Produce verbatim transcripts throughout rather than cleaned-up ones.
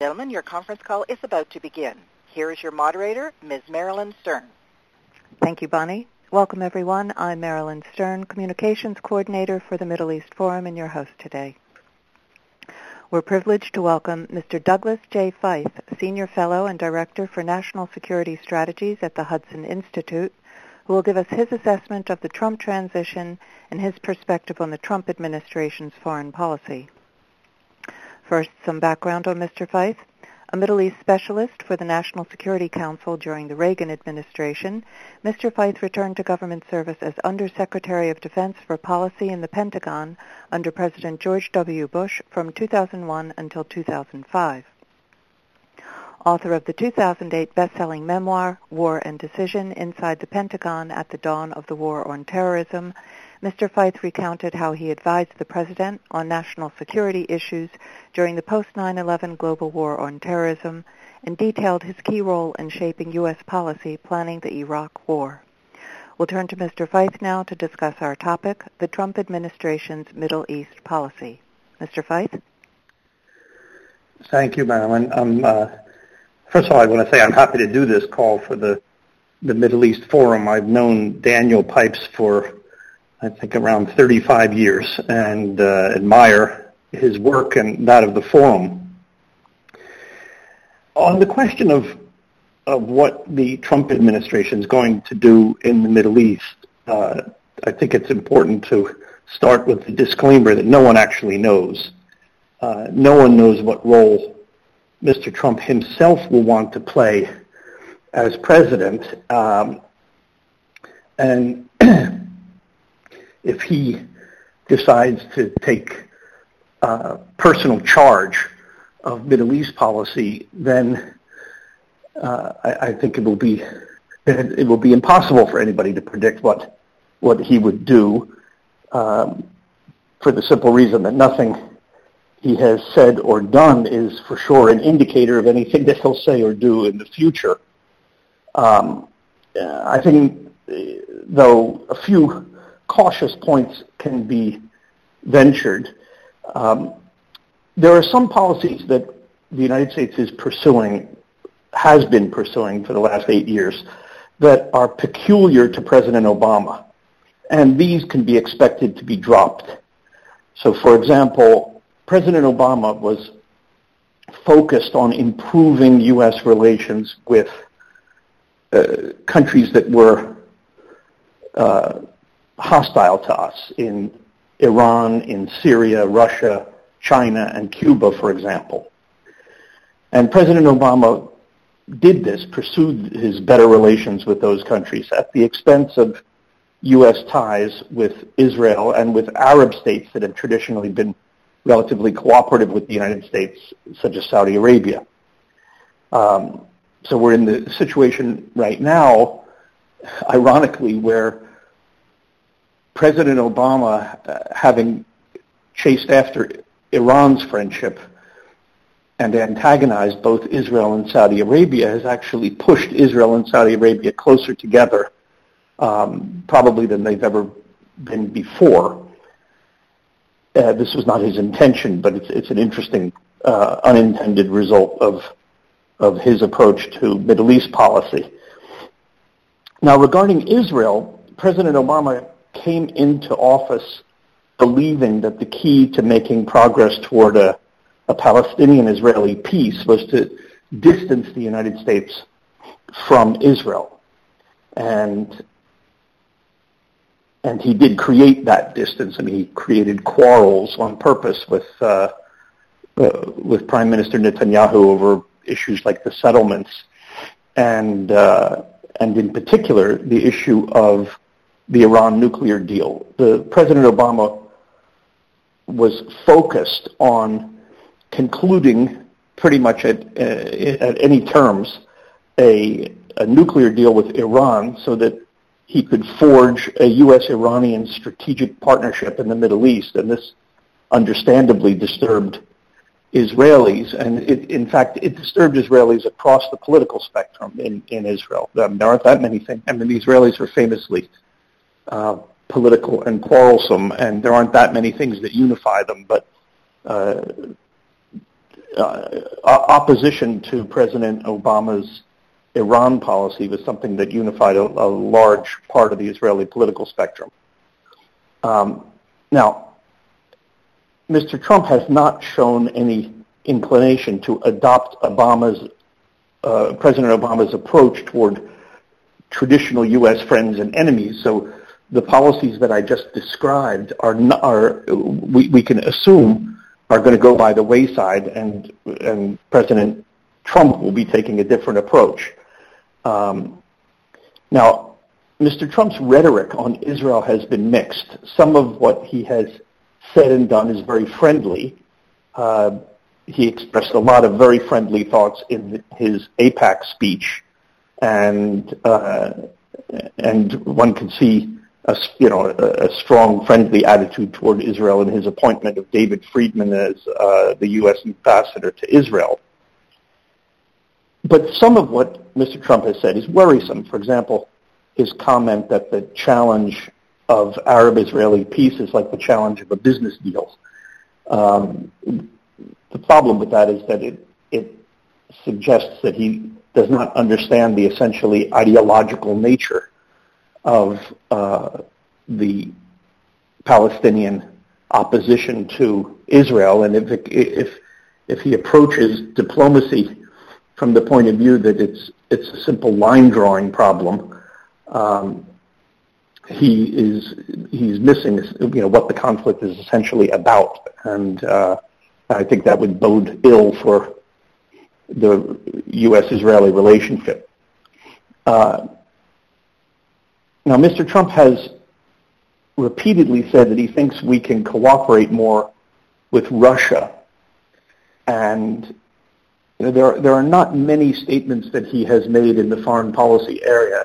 Gentlemen, your conference call is about to begin. Here is your moderator, Miz Marilyn Stern. Thank you, Bonnie. Welcome, everyone. I'm Marilyn Stern, Communications Coordinator for the Middle East Forum, and your host today. We're privileged to welcome Mister Douglas J. Feith, Senior Fellow and Director for National Security Strategies at the Hudson Institute, who will give us his assessment of the Trump transition and his perspective on the Trump administration's foreign policy. First, some background on Mister Feith, a Middle East specialist for the National Security Council during the Reagan administration. Mister Feith returned to government service as Undersecretary of Defense for Policy in the Pentagon under President George W. Bush from two thousand one until two thousand five. Author of the two thousand eight best-selling memoir, War and Decision, Inside the Pentagon at the Dawn of the War on Terrorism, Mister Feith recounted how he advised the President on national security issues during the post nine eleven global war on terrorism and detailed his key role in shaping U S policy planning the Iraq War. We'll turn to Mister Feith now to discuss our topic, the Trump administration's Middle East policy. Mister Feith? Thank you, Marilyn. Um, uh, first of all, I want to say I'm happy to do this call for the, the Middle East Forum. I've known Daniel Pipes for I think around thirty-five years, and uh, admire his work and that of the forum. On the question of of what the Trump administration is going to do in the Middle East, uh, I think it's important to start with the disclaimer that no one actually knows. Uh, no one knows what role Mister Trump himself will want to play as president, um, and if he decides to take uh, personal charge of Middle East policy, then uh, I, I think it will be it will be impossible for anybody to predict what what he would do, um, for the simple reason that nothing he has said or done is for sure an indicator of anything that he'll say or do in the future. Um, I think, though, a few cautious points can be ventured. Um, there are some policies that the United States is pursuing, has been pursuing for the last eight years, that are peculiar to President Obama, and these can be expected to be dropped. So, for example, President Obama was focused on improving U S relations with uh, countries that were uh, hostile to us, in Iran, in Syria, Russia, China, and Cuba, for example. And President Obama did this, pursued his better relations with those countries at the expense of U S ties with Israel and with Arab states that have traditionally been relatively cooperative with the United States, such as Saudi Arabia. Um, so we're in the situation right now, ironically, where President Obama, uh, having chased after Iran's friendship and antagonized both Israel and Saudi Arabia, has actually pushed Israel and Saudi Arabia closer together, um, probably than they've ever been before. Uh, this was not his intention, but it's, it's an interesting uh, unintended result of, of his approach to Middle East policy. Now, regarding Israel, President Obama came into office believing that the key to making progress toward a, a Palestinian-Israeli peace was to distance the United States from Israel. And and he did create that distance. I mean, he created quarrels on purpose with uh, uh, with Prime Minister Netanyahu over issues like the settlements, and uh, and in particular the issue of the Iran nuclear deal. The President Obama was focused on concluding, pretty much at uh, at any terms, a, a nuclear deal with Iran so that he could forge a U S-Iranian strategic partnership in the Middle East, and this understandably disturbed Israelis, and it, in fact, it disturbed Israelis across the political spectrum in, in Israel. Um, there aren't that many things. I mean, the Israelis were famously Uh, political and quarrelsome, and there aren't that many things that unify them, but uh, uh, opposition to President Obama's Iran policy was something that unified a, a large part of the Israeli political spectrum. Um, now, Mister Trump has not shown any inclination to adopt Obama's, uh, President Obama's approach toward traditional U S friends and enemies. So the policies that I just described are, not, are we, we can assume are going to go by the wayside, and and President Trump will be taking a different approach. Um, now, Mister Trump's rhetoric on Israel has been mixed. Some of what he has said and done is very friendly. Uh, he expressed a lot of very friendly thoughts in his AIPAC speech, and uh, and one can see a, you know, a strong friendly attitude toward Israel in his appointment of David Friedman as uh, the U S ambassador to Israel. But some of what Mister Trump has said is worrisome. For example, his comment that the challenge of Arab-Israeli peace is like the challenge of a business deal. Um, the problem with that is that it, it suggests that he does not understand the essentially ideological nature of uh, the Palestinian opposition to Israel. And if, it, if, if he approaches diplomacy from the point of view that it's it's a simple line drawing problem, um, he is he's missing you know what the conflict is essentially about, and uh, I think that would bode ill for the U S Israeli relationship. Uh, now, Mister Trump has repeatedly said that he thinks we can cooperate more with Russia, and There, there are not many statements that he has made in the foreign policy area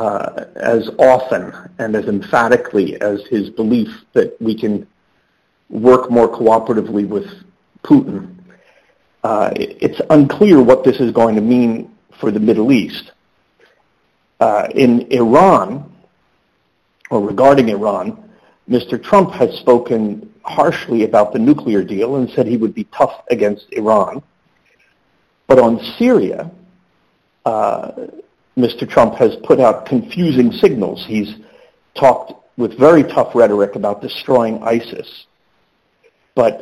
uh, as often and as emphatically as his belief that we can work more cooperatively with Putin. Uh, it, it's unclear what this is going to mean for the Middle East. Uh, in Iran, or regarding Iran, Mister Trump has spoken harshly about the nuclear deal and said he would be tough against Iran. But on Syria, uh, Mister Trump has put out confusing signals. He's talked with very tough rhetoric about destroying ISIS, but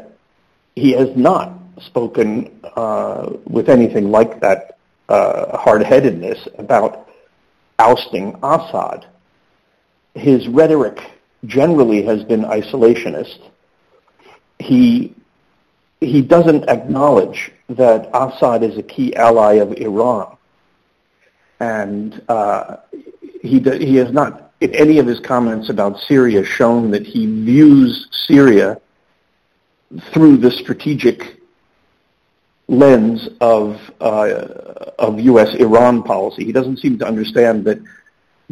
he has not spoken uh, with anything like that uh, hard-headedness about ousting Assad. His rhetoric generally has been isolationist. He he doesn't acknowledge that Assad is a key ally of Iran, and uh, he do, he has not, in any of his comments about Syria, shown that he views Syria through the strategic lens of uh, of U S Iran policy. He doesn't seem to understand that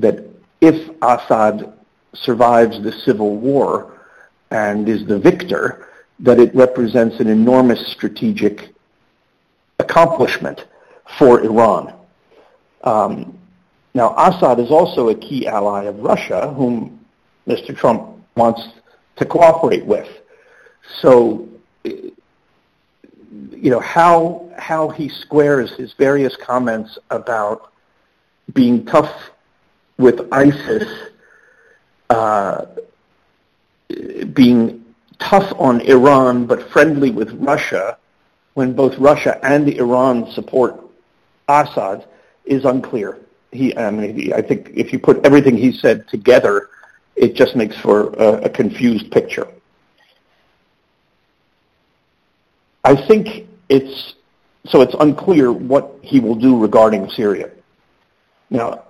that if Assad survives the civil war and is the victor, that it represents an enormous strategic accomplishment for Iran. Um, now, Assad is also a key ally of Russia, whom Mister Trump wants to cooperate with. So, you know, how how he squares his various comments about being tough with ISIS, uh, being tough on Iran but friendly with Russia, when both Russia and Iran support Assad, is unclear. He, I mean, I think if you put everything he said together, it just makes for a, a confused picture. I think it's, so it's unclear what he will do regarding Syria. Now,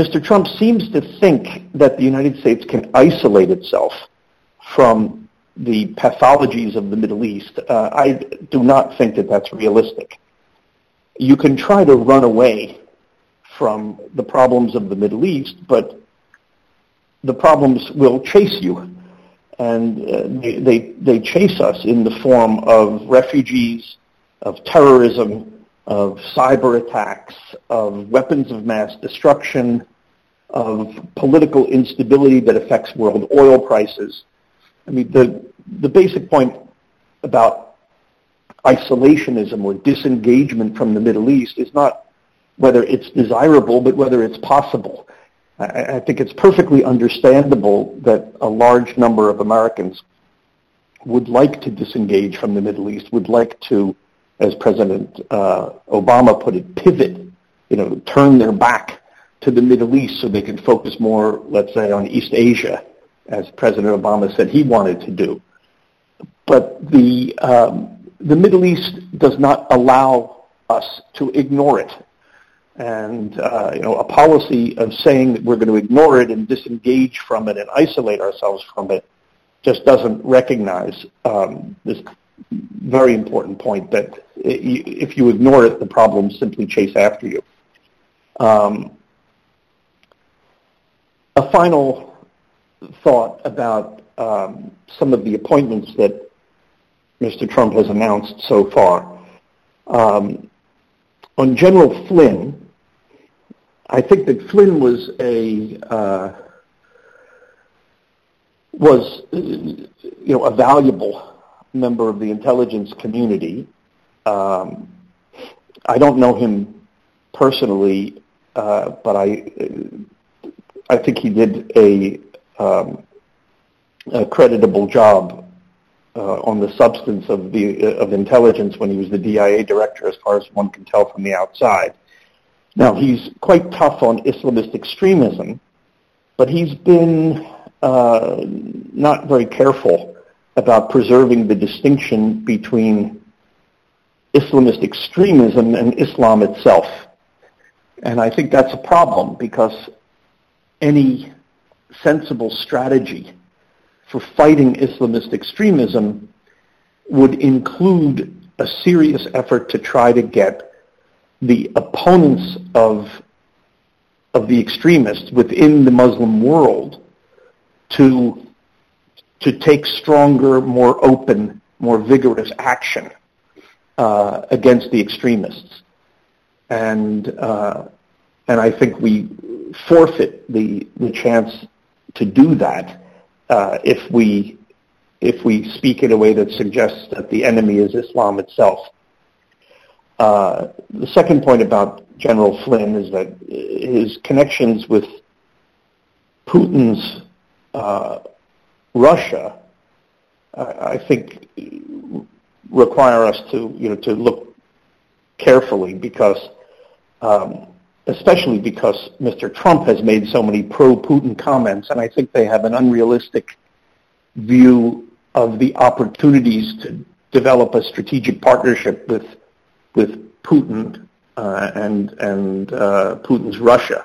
Mister Trump seems to think that the United States can isolate itself from the pathologies of the Middle East. uh, I do not think that that's realistic. You can try to run away from the problems of the Middle East, but the problems will chase you, and uh, they, they they chase us in the form of refugees, of terrorism, of cyber attacks, of weapons of mass destruction, of political instability that affects world oil prices. I mean, the the basic point about isolationism or disengagement from the Middle East is not whether it's desirable, but whether it's possible. I, I think it's perfectly understandable that a large number of Americans would like to disengage from the Middle East, would like to, as President uh, Obama put it, pivot, you know, turn their back to the Middle East so they can focus more, let's say, on East Asia, as President Obama said he wanted to do. But the um, the Middle East does not allow us to ignore it. And, uh, you know, a policy of saying that we're going to ignore it and disengage from it and isolate ourselves from it just doesn't recognize um, this very important point that if you ignore it, the problems simply chase after you. Um, a final thought about um, some of the appointments that Mister Trump has announced so far. Um, on General Flynn, I think that Flynn was a... Uh, was, you know, a valuable member of the intelligence community. Um, I don't know him personally, uh, but I I think he did a, um, a creditable job uh, on the substance of the of intelligence when he was the D I A director, as far as one can tell from the outside. Now, he's quite tough on Islamist extremism, but he's been... Uh, not very careful about preserving the distinction between Islamist extremism and Islam itself. And I think that's a problem, because any sensible strategy for fighting Islamist extremism would include a serious effort to try to get the opponents of, of the extremists within the Muslim world to to take stronger, more open, more vigorous action uh, against the extremists. And uh, and I think we forfeit the the chance to do that uh, if we if we speak in a way that suggests that the enemy is Islam itself. Uh, the second point about General Flynn is that his connections with Putin's Uh, Russia, uh, I think, require us to, you know, to look carefully, because, um, especially because Mister Trump has made so many pro-Putin comments, and I think they have an unrealistic view of the opportunities to develop a strategic partnership with with Putin uh, and and uh, Putin's Russia.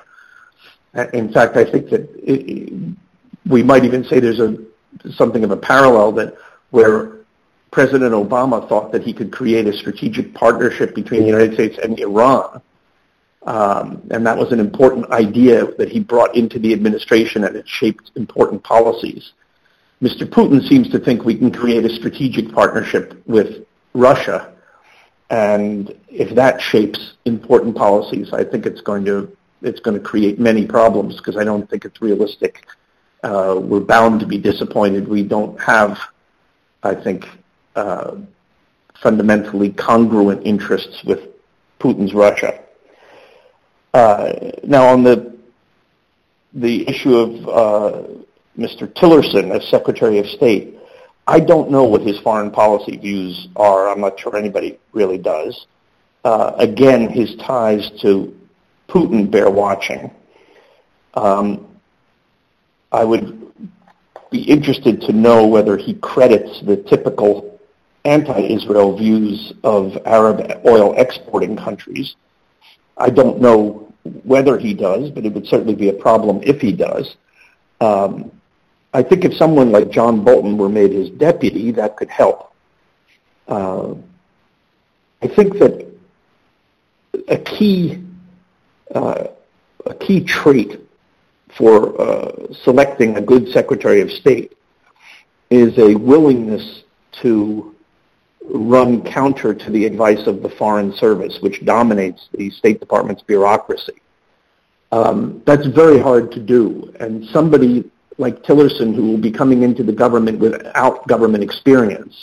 In fact, I think that. It, We might even say there's a something of a parallel that where President Obama thought that he could create a strategic partnership between the United States and Iran, um, and that was an important idea that he brought into the administration, and it shaped important policies. Mister Putin seems to think we can create a strategic partnership with Russia, and if that shapes important policies, I think it's going to it's going to create many problems, because I don't think it's realistic. Uh, we're bound to be disappointed. We don't have, I think, uh, fundamentally congruent interests with Putin's Russia. Uh, now, on the the issue of uh, Mister Tillerson as Secretary of State, I don't know what his foreign policy views are. I'm not sure anybody really does. Uh, again, his ties to Putin bear watching. Um, I would be interested to know whether he credits the typical anti-Israel views of Arab oil exporting countries. I don't know whether he does, but it would certainly be a problem if he does. Um, I think if someone like John Bolton were made his deputy, that could help. Uh, I think that a key, uh, a key trait for uh, selecting a good Secretary of State is a willingness to run counter to the advice of the Foreign Service, which dominates the State Department's bureaucracy. Um, that's very hard to do, and somebody like Tillerson, who will be coming into the government without government experience,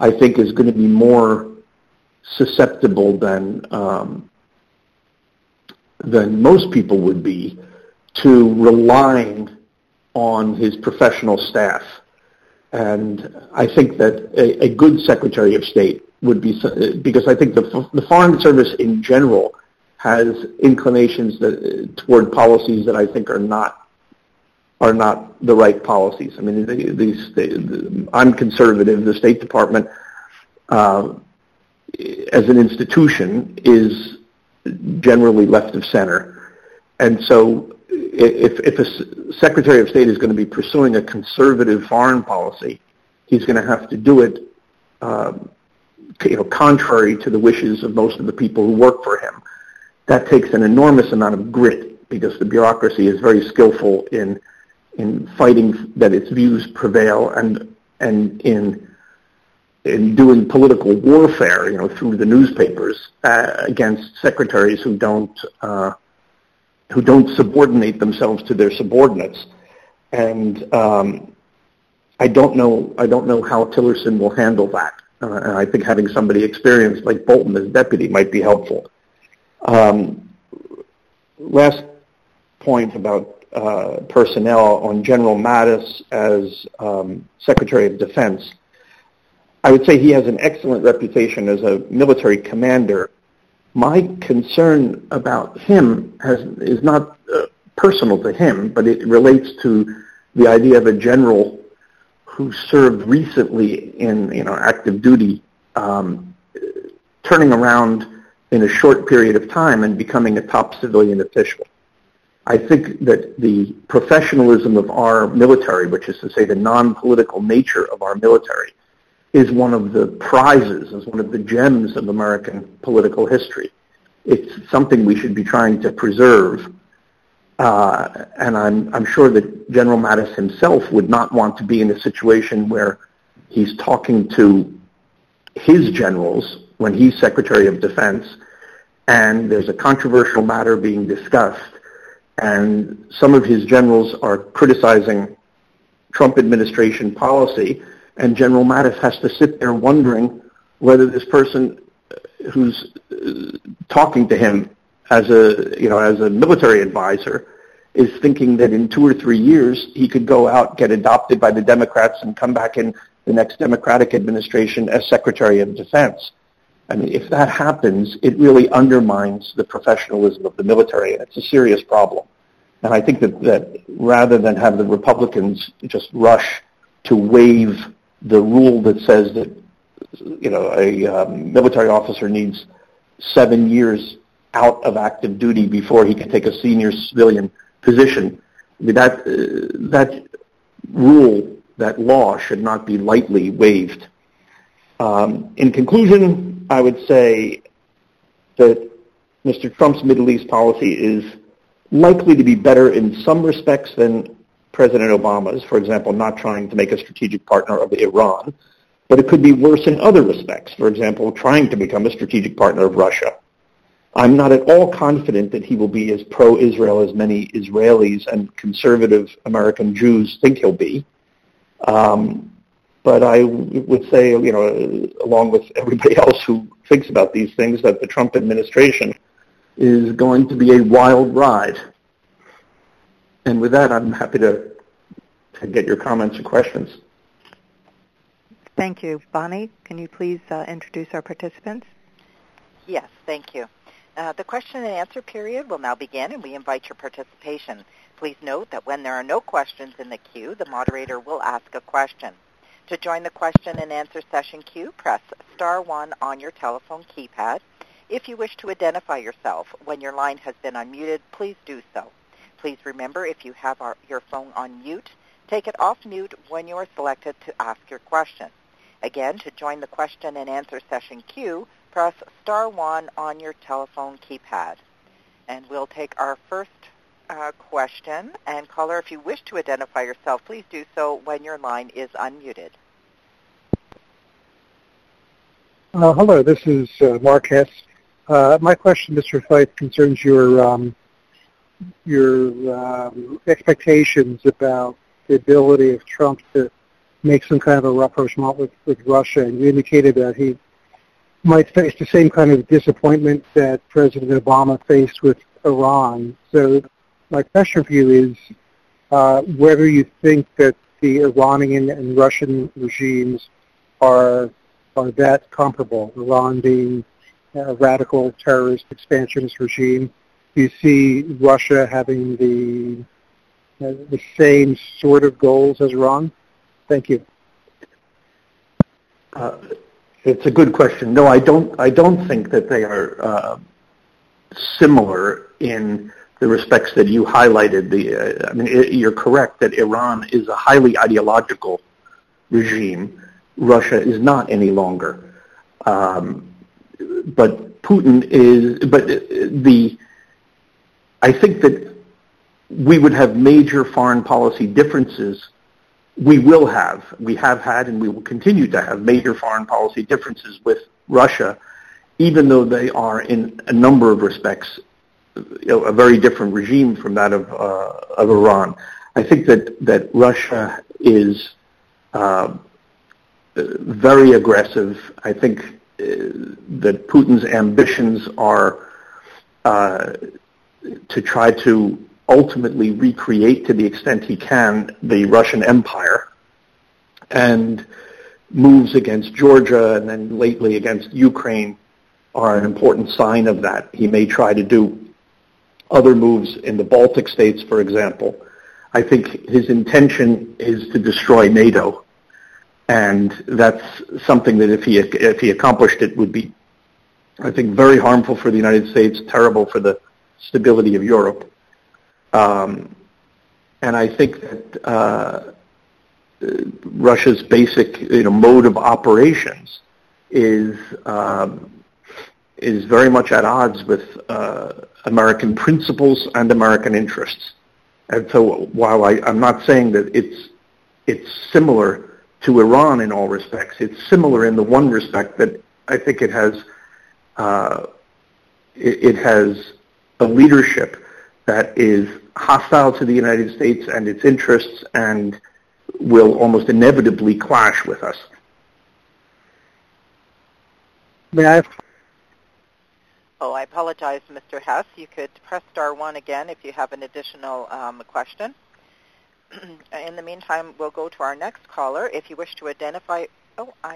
I think is going to be more susceptible than um, than most people would be to relying on his professional staff. And I think that a, a good Secretary of State would be, because I think the, the Foreign Service in general has inclinations that, toward policies that I think are not are not the right policies. I mean, these, these, the, I'm conservative. The State Department, uh, as an institution, is generally left of center, and so if, if a Secretary of State is going to be pursuing a conservative foreign policy, he's going to have to do it, um, you know, contrary to the wishes of most of the people who work for him. That takes an enormous amount of grit, because the bureaucracy is very skillful in in fighting that its views prevail, and and in in doing political warfare, you know, through the newspapers uh, against secretaries who don't uh, who don't subordinate themselves to their subordinates. And um, I don't know I don't know how Tillerson will handle that. Uh, and I think having somebody experienced like Bolton as deputy might be helpful. Um, last point about uh, personnel on General Mattis as um, Secretary of Defense. I would say he has an excellent reputation as a military commander. My concern about him has, is not uh, personal to him, but it relates to the idea of a general who served recently in, you know, active duty, um, turning around in a short period of time and becoming a top civilian official. I think that the professionalism of our military, which is to say the non-political nature of our military, is one of the prizes, is one of the gems of American political history. It's something we should be trying to preserve, uh, and I'm, I'm sure that General Mattis himself would not want to be in a situation where he's talking to his generals when he's Secretary of Defense, and there's a controversial matter being discussed, and some of his generals are criticizing Trump administration policy, and General Mattis has to sit there wondering whether this person who's talking to him as a, you know, as a military advisor is thinking that in two or three years he could go out, get adopted by the Democrats, and come back in the next Democratic administration as Secretary of Defense. I mean, if that happens, it really undermines the professionalism of the military, and it's a serious problem. And I think that, that rather than have the Republicans just rush to waive the rule that says that, you know, a um, military officer needs seven years out of active duty before he can take a senior civilian position. I mean, that, uh, that rule, that law should not be lightly waived. Um, in conclusion, I would say that Mister Trump's Middle East policy is likely to be better in some respects than President Obama's, for example, not trying to make a strategic partner of Iran, but it could be worse in other respects, for example, trying to become a strategic partner of Russia. I'm not at all confident that he will be as pro-Israel as many Israelis and conservative American Jews think he'll be. Um, but I would say, you know, along with everybody else who thinks about these things, that the Trump administration is going to be a wild ride. And with that, I'm happy to, to get your comments or questions. Thank you. Bonnie, can you please uh, introduce our participants? Yes, thank you. Uh, the question and answer period will now begin, and we invite your participation. Please note that when there are no questions in the queue, the moderator will ask a question. To join the question and answer session queue, press star one on your telephone keypad. If you wish to identify yourself when your line has been unmuted, please do so. Please remember, if you have our, your phone on mute, take it off mute when you are selected to ask your question. Again, to join the question and answer session queue, press star one on your telephone keypad. And we'll take our first uh, question. And caller, if you wish to identify yourself, please do so when your line is unmuted. Uh, hello, this is uh, Mark Hess. Uh, my question, Mister Feith, concerns your... Um, your um, expectations about the ability of Trump to make some kind of a rapprochement with, with Russia, and you indicated that he might face the same kind of disappointment that President Obama faced with Iran. So my question for you is uh, whether you think that the Iranian and Russian regimes are are that comparable, Iran being a radical terrorist expansionist regime. Do you see Russia having the uh, the same sort of goals as Iran? Thank you. Uh, it's a good question. No, I don't. I don't think that they are uh, similar in the respects that you highlighted. The uh, I mean, it, you're correct that Iran is a highly ideological regime. Russia is not any longer. Um, but Putin is. But the. I think that we would have major foreign policy differences. We will have, we have had, and we will continue to have major foreign policy differences with Russia, even though they are in a number of respects you know, a very different regime from that of uh, of Iran. I think that that Russia is uh, very aggressive. I think uh, that Putin's ambitions are. Uh, to try to ultimately recreate, to the extent he can, the Russian Empire, and moves against Georgia and then lately against Ukraine are an important sign of that. He may try to do other moves in the Baltic states, for example. I think his intention is to destroy NATO, and that's something that if he if he accomplished it would be, I think, very harmful for the United States, terrible for the stability of Europe, um, and I think that uh, Russia's basic, you know, mode of operations is um, is very much at odds with uh, American principles and American interests. And so, while I, I'm not saying that it's it's similar to Iran in all respects, it's similar in the one respect that I think it has uh, it, it has. a leadership that is hostile to the United States and its interests and will almost inevitably clash with us. May I have... Oh, I apologize, Mister Hess. You could press star one again if you have an additional um, question. In the meantime, we'll go to our next caller. If you wish to identify... Oh, I,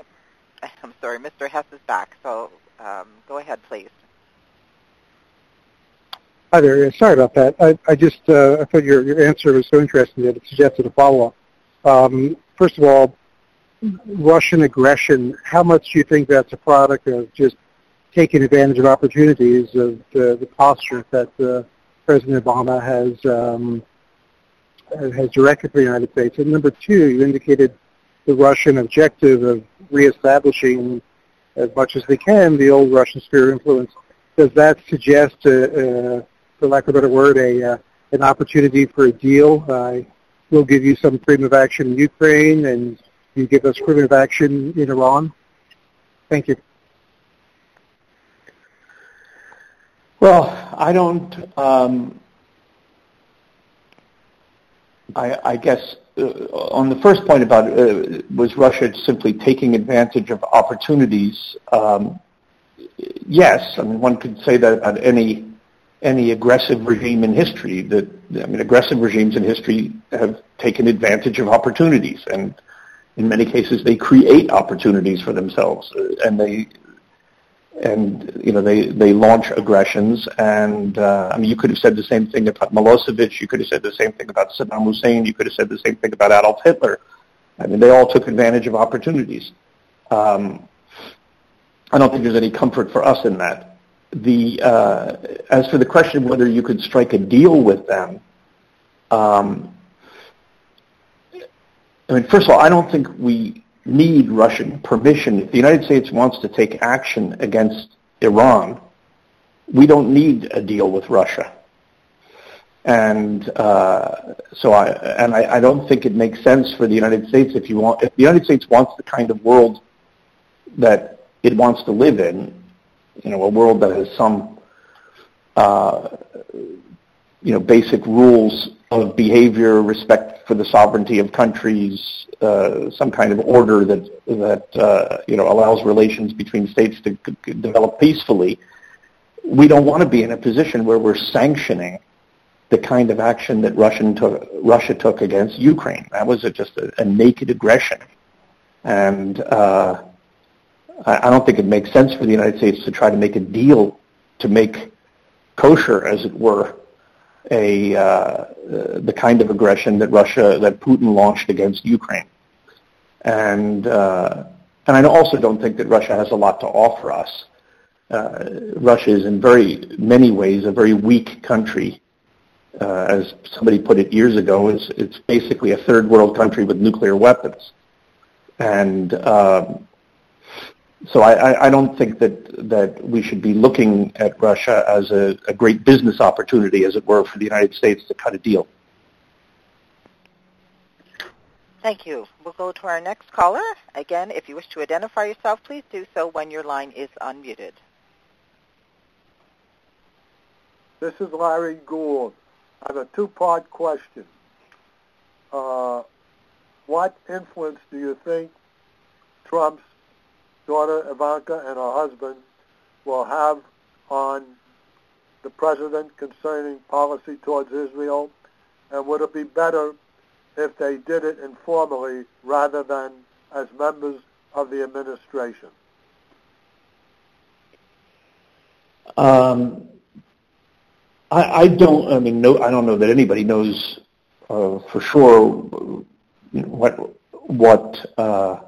I'm sorry, Mister Hess is back, so um, go ahead, please. Hi there. Sorry about that. I, I just uh, I thought your, your answer was so interesting that it suggested a follow-up. Um, first of all, Russian aggression, how much do you think that's a product of just taking advantage of opportunities of uh, the posture that uh, President Obama has um, has directed for the United States? And number two, you indicated the Russian objective of reestablishing as much as they can the old Russian sphere of influence. Does that suggest a... a for lack of a better word, a, uh, an opportunity for a deal? Uh, we'll give you some freedom of action in Ukraine, and you give us freedom of action in Iran. Thank you. Well, I don't... Um, I, I guess uh, on the first point about uh, was Russia simply taking advantage of opportunities, um, yes. I mean, one could say that about any... any aggressive regime in history. That I mean, aggressive regimes in history have taken advantage of opportunities, and in many cases, they create opportunities for themselves, and they, and you know, they they launch aggressions. And uh, I mean, you could have said the same thing about Milosevic. You could have said the same thing about Saddam Hussein. You could have said the same thing about Adolf Hitler. I mean, they all took advantage of opportunities. Um, I don't think there's any comfort for us in that. The uh, as for the question whether you could strike a deal with them, um, I mean, first of all, I don't think we need Russian permission. If the United States wants to take action against Iran, we don't need a deal with Russia. And uh, so, I and I, I don't think it makes sense for the United States if you want. If the United States wants the kind of world that it wants to live in. You know, a world that has some, uh, you know, basic rules of behavior, respect for the sovereignty of countries, uh, some kind of order that that uh, you know allows relations between states to c- c- develop peacefully. We don't want to be in a position where we're sanctioning the kind of action that Russian took, Russia took against Ukraine. That was a, just a, a naked aggression, and uh, I, I don't think it makes sense for the United States to try to make a deal to make kosher, as it were, a uh, uh, the kind of aggression that Russia, that Putin launched against Ukraine, and uh, and I also don't think that Russia has a lot to offer us. Uh, Russia is in very many ways a very weak country. Uh, as somebody put it years ago, it's, it's basically a third world country with nuclear weapons. And um, so I, I don't think that, that we should be looking at Russia as a, a great business opportunity, as it were, for the United States to cut a deal. Thank you. We'll go to our next caller. Again, if you wish to identify yourself, please do so when your line is unmuted. This is Larry Gould. I have a two-part question. Uh, what influence do you think Trump's daughter Ivanka and her husband will have on the president concerning policy towards Israel? And would it be better if they did it informally rather than as members of the administration? Um. I don't. I mean, no. I don't know that anybody knows uh, for sure what what uh,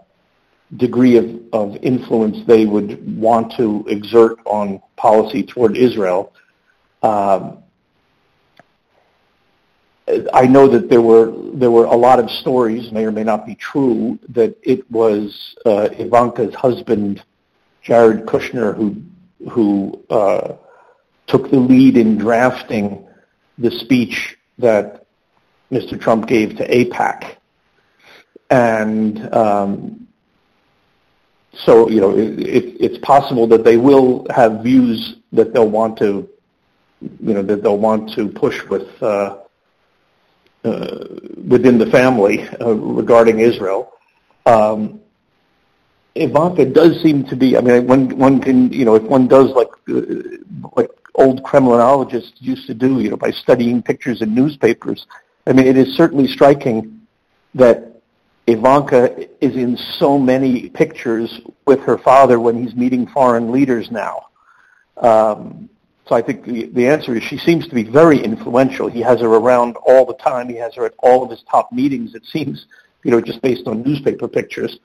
degree of, of influence they would want to exert on policy toward Israel. Um, I know that there were there were a lot of stories, may or may not be true, that it was uh, Ivanka's husband, Jared Kushner, who who. Uh, took the lead in drafting the speech that Mister Trump gave to AIPAC. And um, so, you know, it, it, it's possible that they will have views that they'll want to, you know, that they'll want to push with uh, uh, within the family uh, regarding Israel. Um, Ivanka does seem to be, I mean, one, one can, you know, if one does like, uh, like old Kremlinologists used to do, you know, by studying pictures in newspapers, I mean, it is certainly striking that Ivanka is in so many pictures with her father when he's meeting foreign leaders now. Um, so I think the, the answer is she seems to be very influential. He has her around all the time. He has her at all of his top meetings, it seems, you know, just based on newspaper pictures.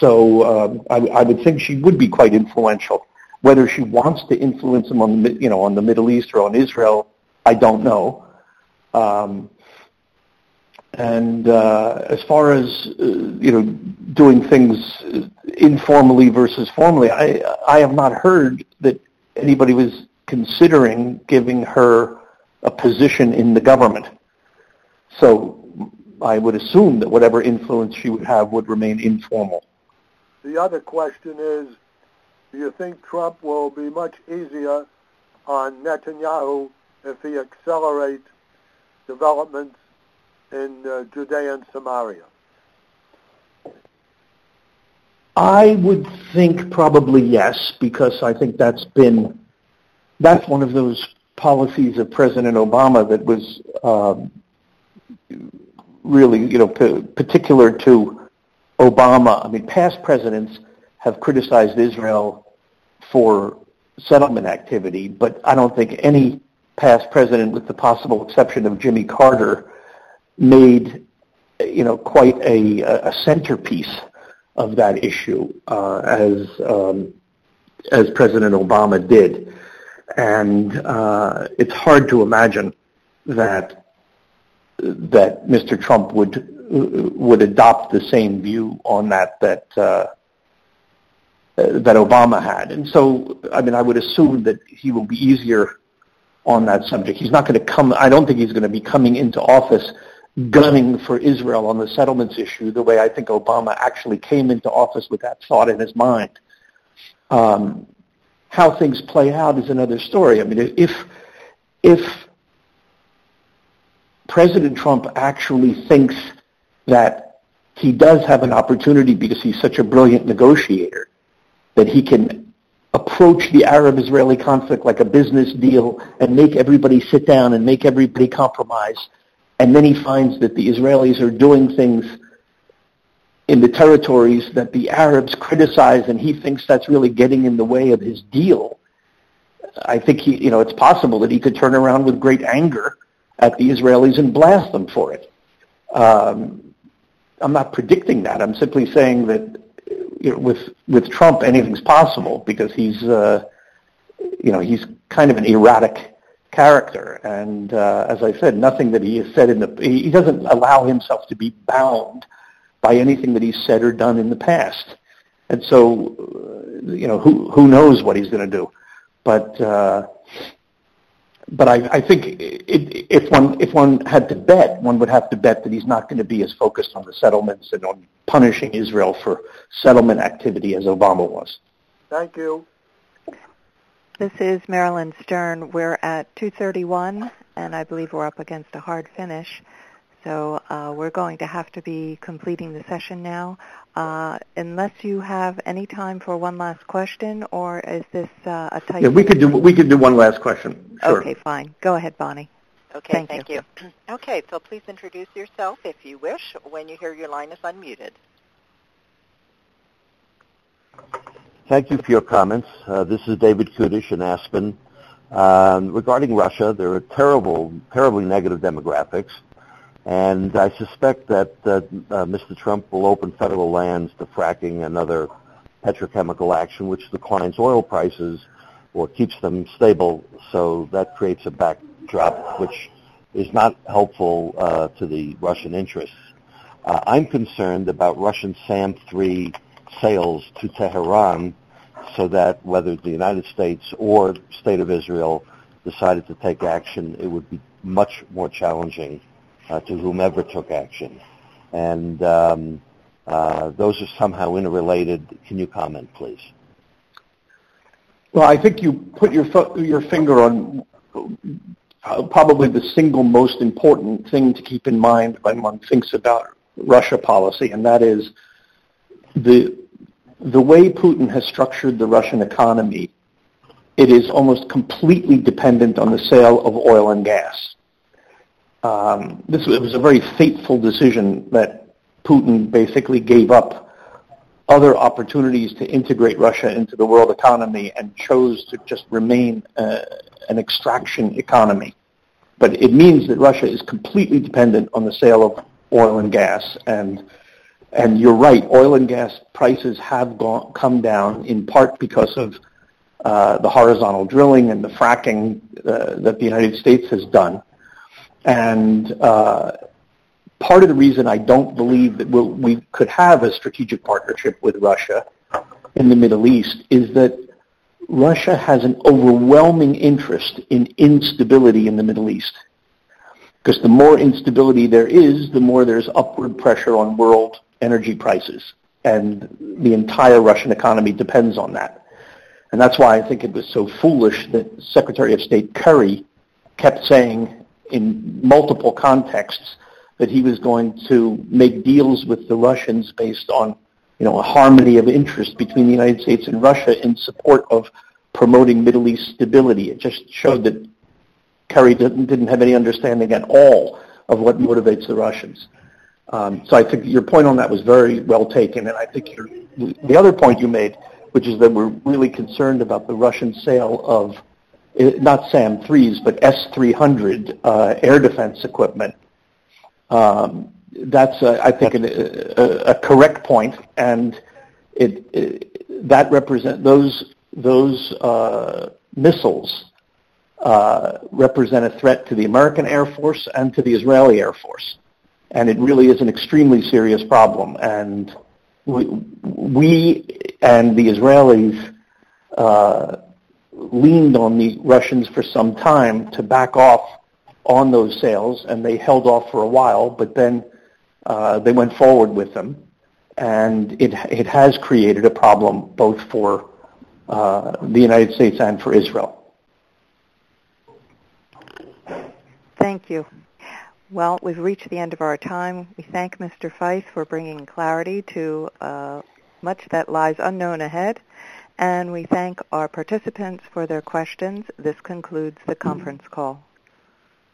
So um, I, I would think she would be quite influential. Whether she wants to influence him on, you know, on the Middle East or on Israel, I don't know. Um, and uh, as far as uh, you know, doing things informally versus formally, I I have not heard that anybody was considering giving her a position in the government. So I would assume that whatever influence she would have would remain informal. The other question is, do you think Trump will be much easier on Netanyahu if he accelerates developments in uh, Judea and Samaria? I would think probably yes, because I think that's been, that's one of those policies of President Obama that was um, really, you know, p- particular to Obama. I mean, past presidents have criticized Israel for settlement activity, but I don't think any past president, with the possible exception of Jimmy Carter, made, you know, quite a, a centerpiece of that issue uh, as um, as President Obama did. And uh, it's hard to imagine that that Mister Trump would would adopt the same view on that that uh, that Obama had. And so, I mean, I would assume that he will be easier on that subject. He's not going to come, I don't think he's going to be coming into office gunning for Israel on the settlements issue the way I think Obama actually came into office with that thought in his mind. Um, how things play out is another story. I mean, if if President Trump actually thinks that he does have an opportunity, because he's such a brilliant negotiator, that he can approach the Arab-Israeli conflict like a business deal and make everybody sit down and make everybody compromise. And then he finds that the Israelis are doing things in the territories that the Arabs criticize, and he thinks that's really getting in the way of his deal. I think he, you know, it's possible that he could turn around with great anger at the Israelis and blast them for it. Um, I'm not predicting that. I'm simply saying that, you know, with with Trump, anything's possible, because he's, uh, you know, he's kind of an erratic character, and uh, as I said, nothing that he has said in the he doesn't allow himself to be bound by anything that he's said or done in the past, and so, you know, who who knows what he's going to do, but. Uh, But I, I think it, if one if one had to bet, one would have to bet that he's not going to be as focused on the settlements and on punishing Israel for settlement activity as Obama was. Thank you. This is Marilyn Stern. We're at two thirty-one, and I believe we're up against a hard finish. So uh, we're going to have to be completing the session now. Uh, unless you have any time for one last question, or is this uh, a type? Yeah, we could do we could do one last question. Sure. Okay, fine. Go ahead, Bonnie. Okay, thank, thank you. you. Okay, so please introduce yourself if you wish when you hear your line is unmuted. Thank you for your comments. Uh, this is David Kudish in Aspen. Um, regarding Russia, there are terrible, terribly negative demographics. And I suspect that uh, uh, Mister Trump will open federal lands to fracking and other petrochemical action, which declines oil prices or keeps them stable. So that creates a backdrop which is not helpful uh, to the Russian interests. Uh, I'm concerned about Russian SAM three sales to Tehran, so that whether the United States or State of Israel decided to take action, it would be much more challenging Uh, to whomever took action. And um, uh, those are somehow interrelated. Can you comment, please? Well, I think you put your fo- your finger on uh, probably the single most important thing to keep in mind when one thinks about Russia policy, and that is the the way Putin has structured the Russian economy. It is almost completely dependent on the sale of oil and gas. Um, this it was a very fateful decision that Putin basically gave up other opportunities to integrate Russia into the world economy and chose to just remain uh, an extraction economy. But it means that Russia is completely dependent on the sale of oil and gas. And and you're right, oil and gas prices have gone, come down in part because of uh, the horizontal drilling and the fracking uh, that the United States has done. And uh, part of the reason I don't believe that we'll, we could have a strategic partnership with Russia in the Middle East is that Russia has an overwhelming interest in instability in the Middle East. Because the more instability there is, the more there's upward pressure on world energy prices. And the entire Russian economy depends on that. And that's why I think it was so foolish that Secretary of State Kerry kept saying in multiple contexts that he was going to make deals with the Russians based on, you know, a harmony of interest between the United States and Russia in support of promoting Middle East stability. It just showed that Kerry didn't, didn't have any understanding at all of what motivates the Russians. Um, so I think your point on that was very well taken, and I think your, the other point you made, which is that we're really concerned about the Russian sale of not SAM threes, but S three hundred uh, air defense equipment. Um, that's, uh, I think, an, a, a correct point, and it, it that represent those those uh, missiles uh, represent a threat to the American Air Force and to the Israeli Air Force, and it really is an extremely serious problem. And we, we and the Israelis. Uh, leaned on the Russians for some time to back off on those sales, and they held off for a while, but then uh, they went forward with them. And it it has created a problem both for uh, the United States and for Israel. Thank you. Well, we've reached the end of our time. We thank Mister Feith for bringing clarity to uh, much that lies unknown ahead, and we thank our participants for their questions. This concludes the conference call.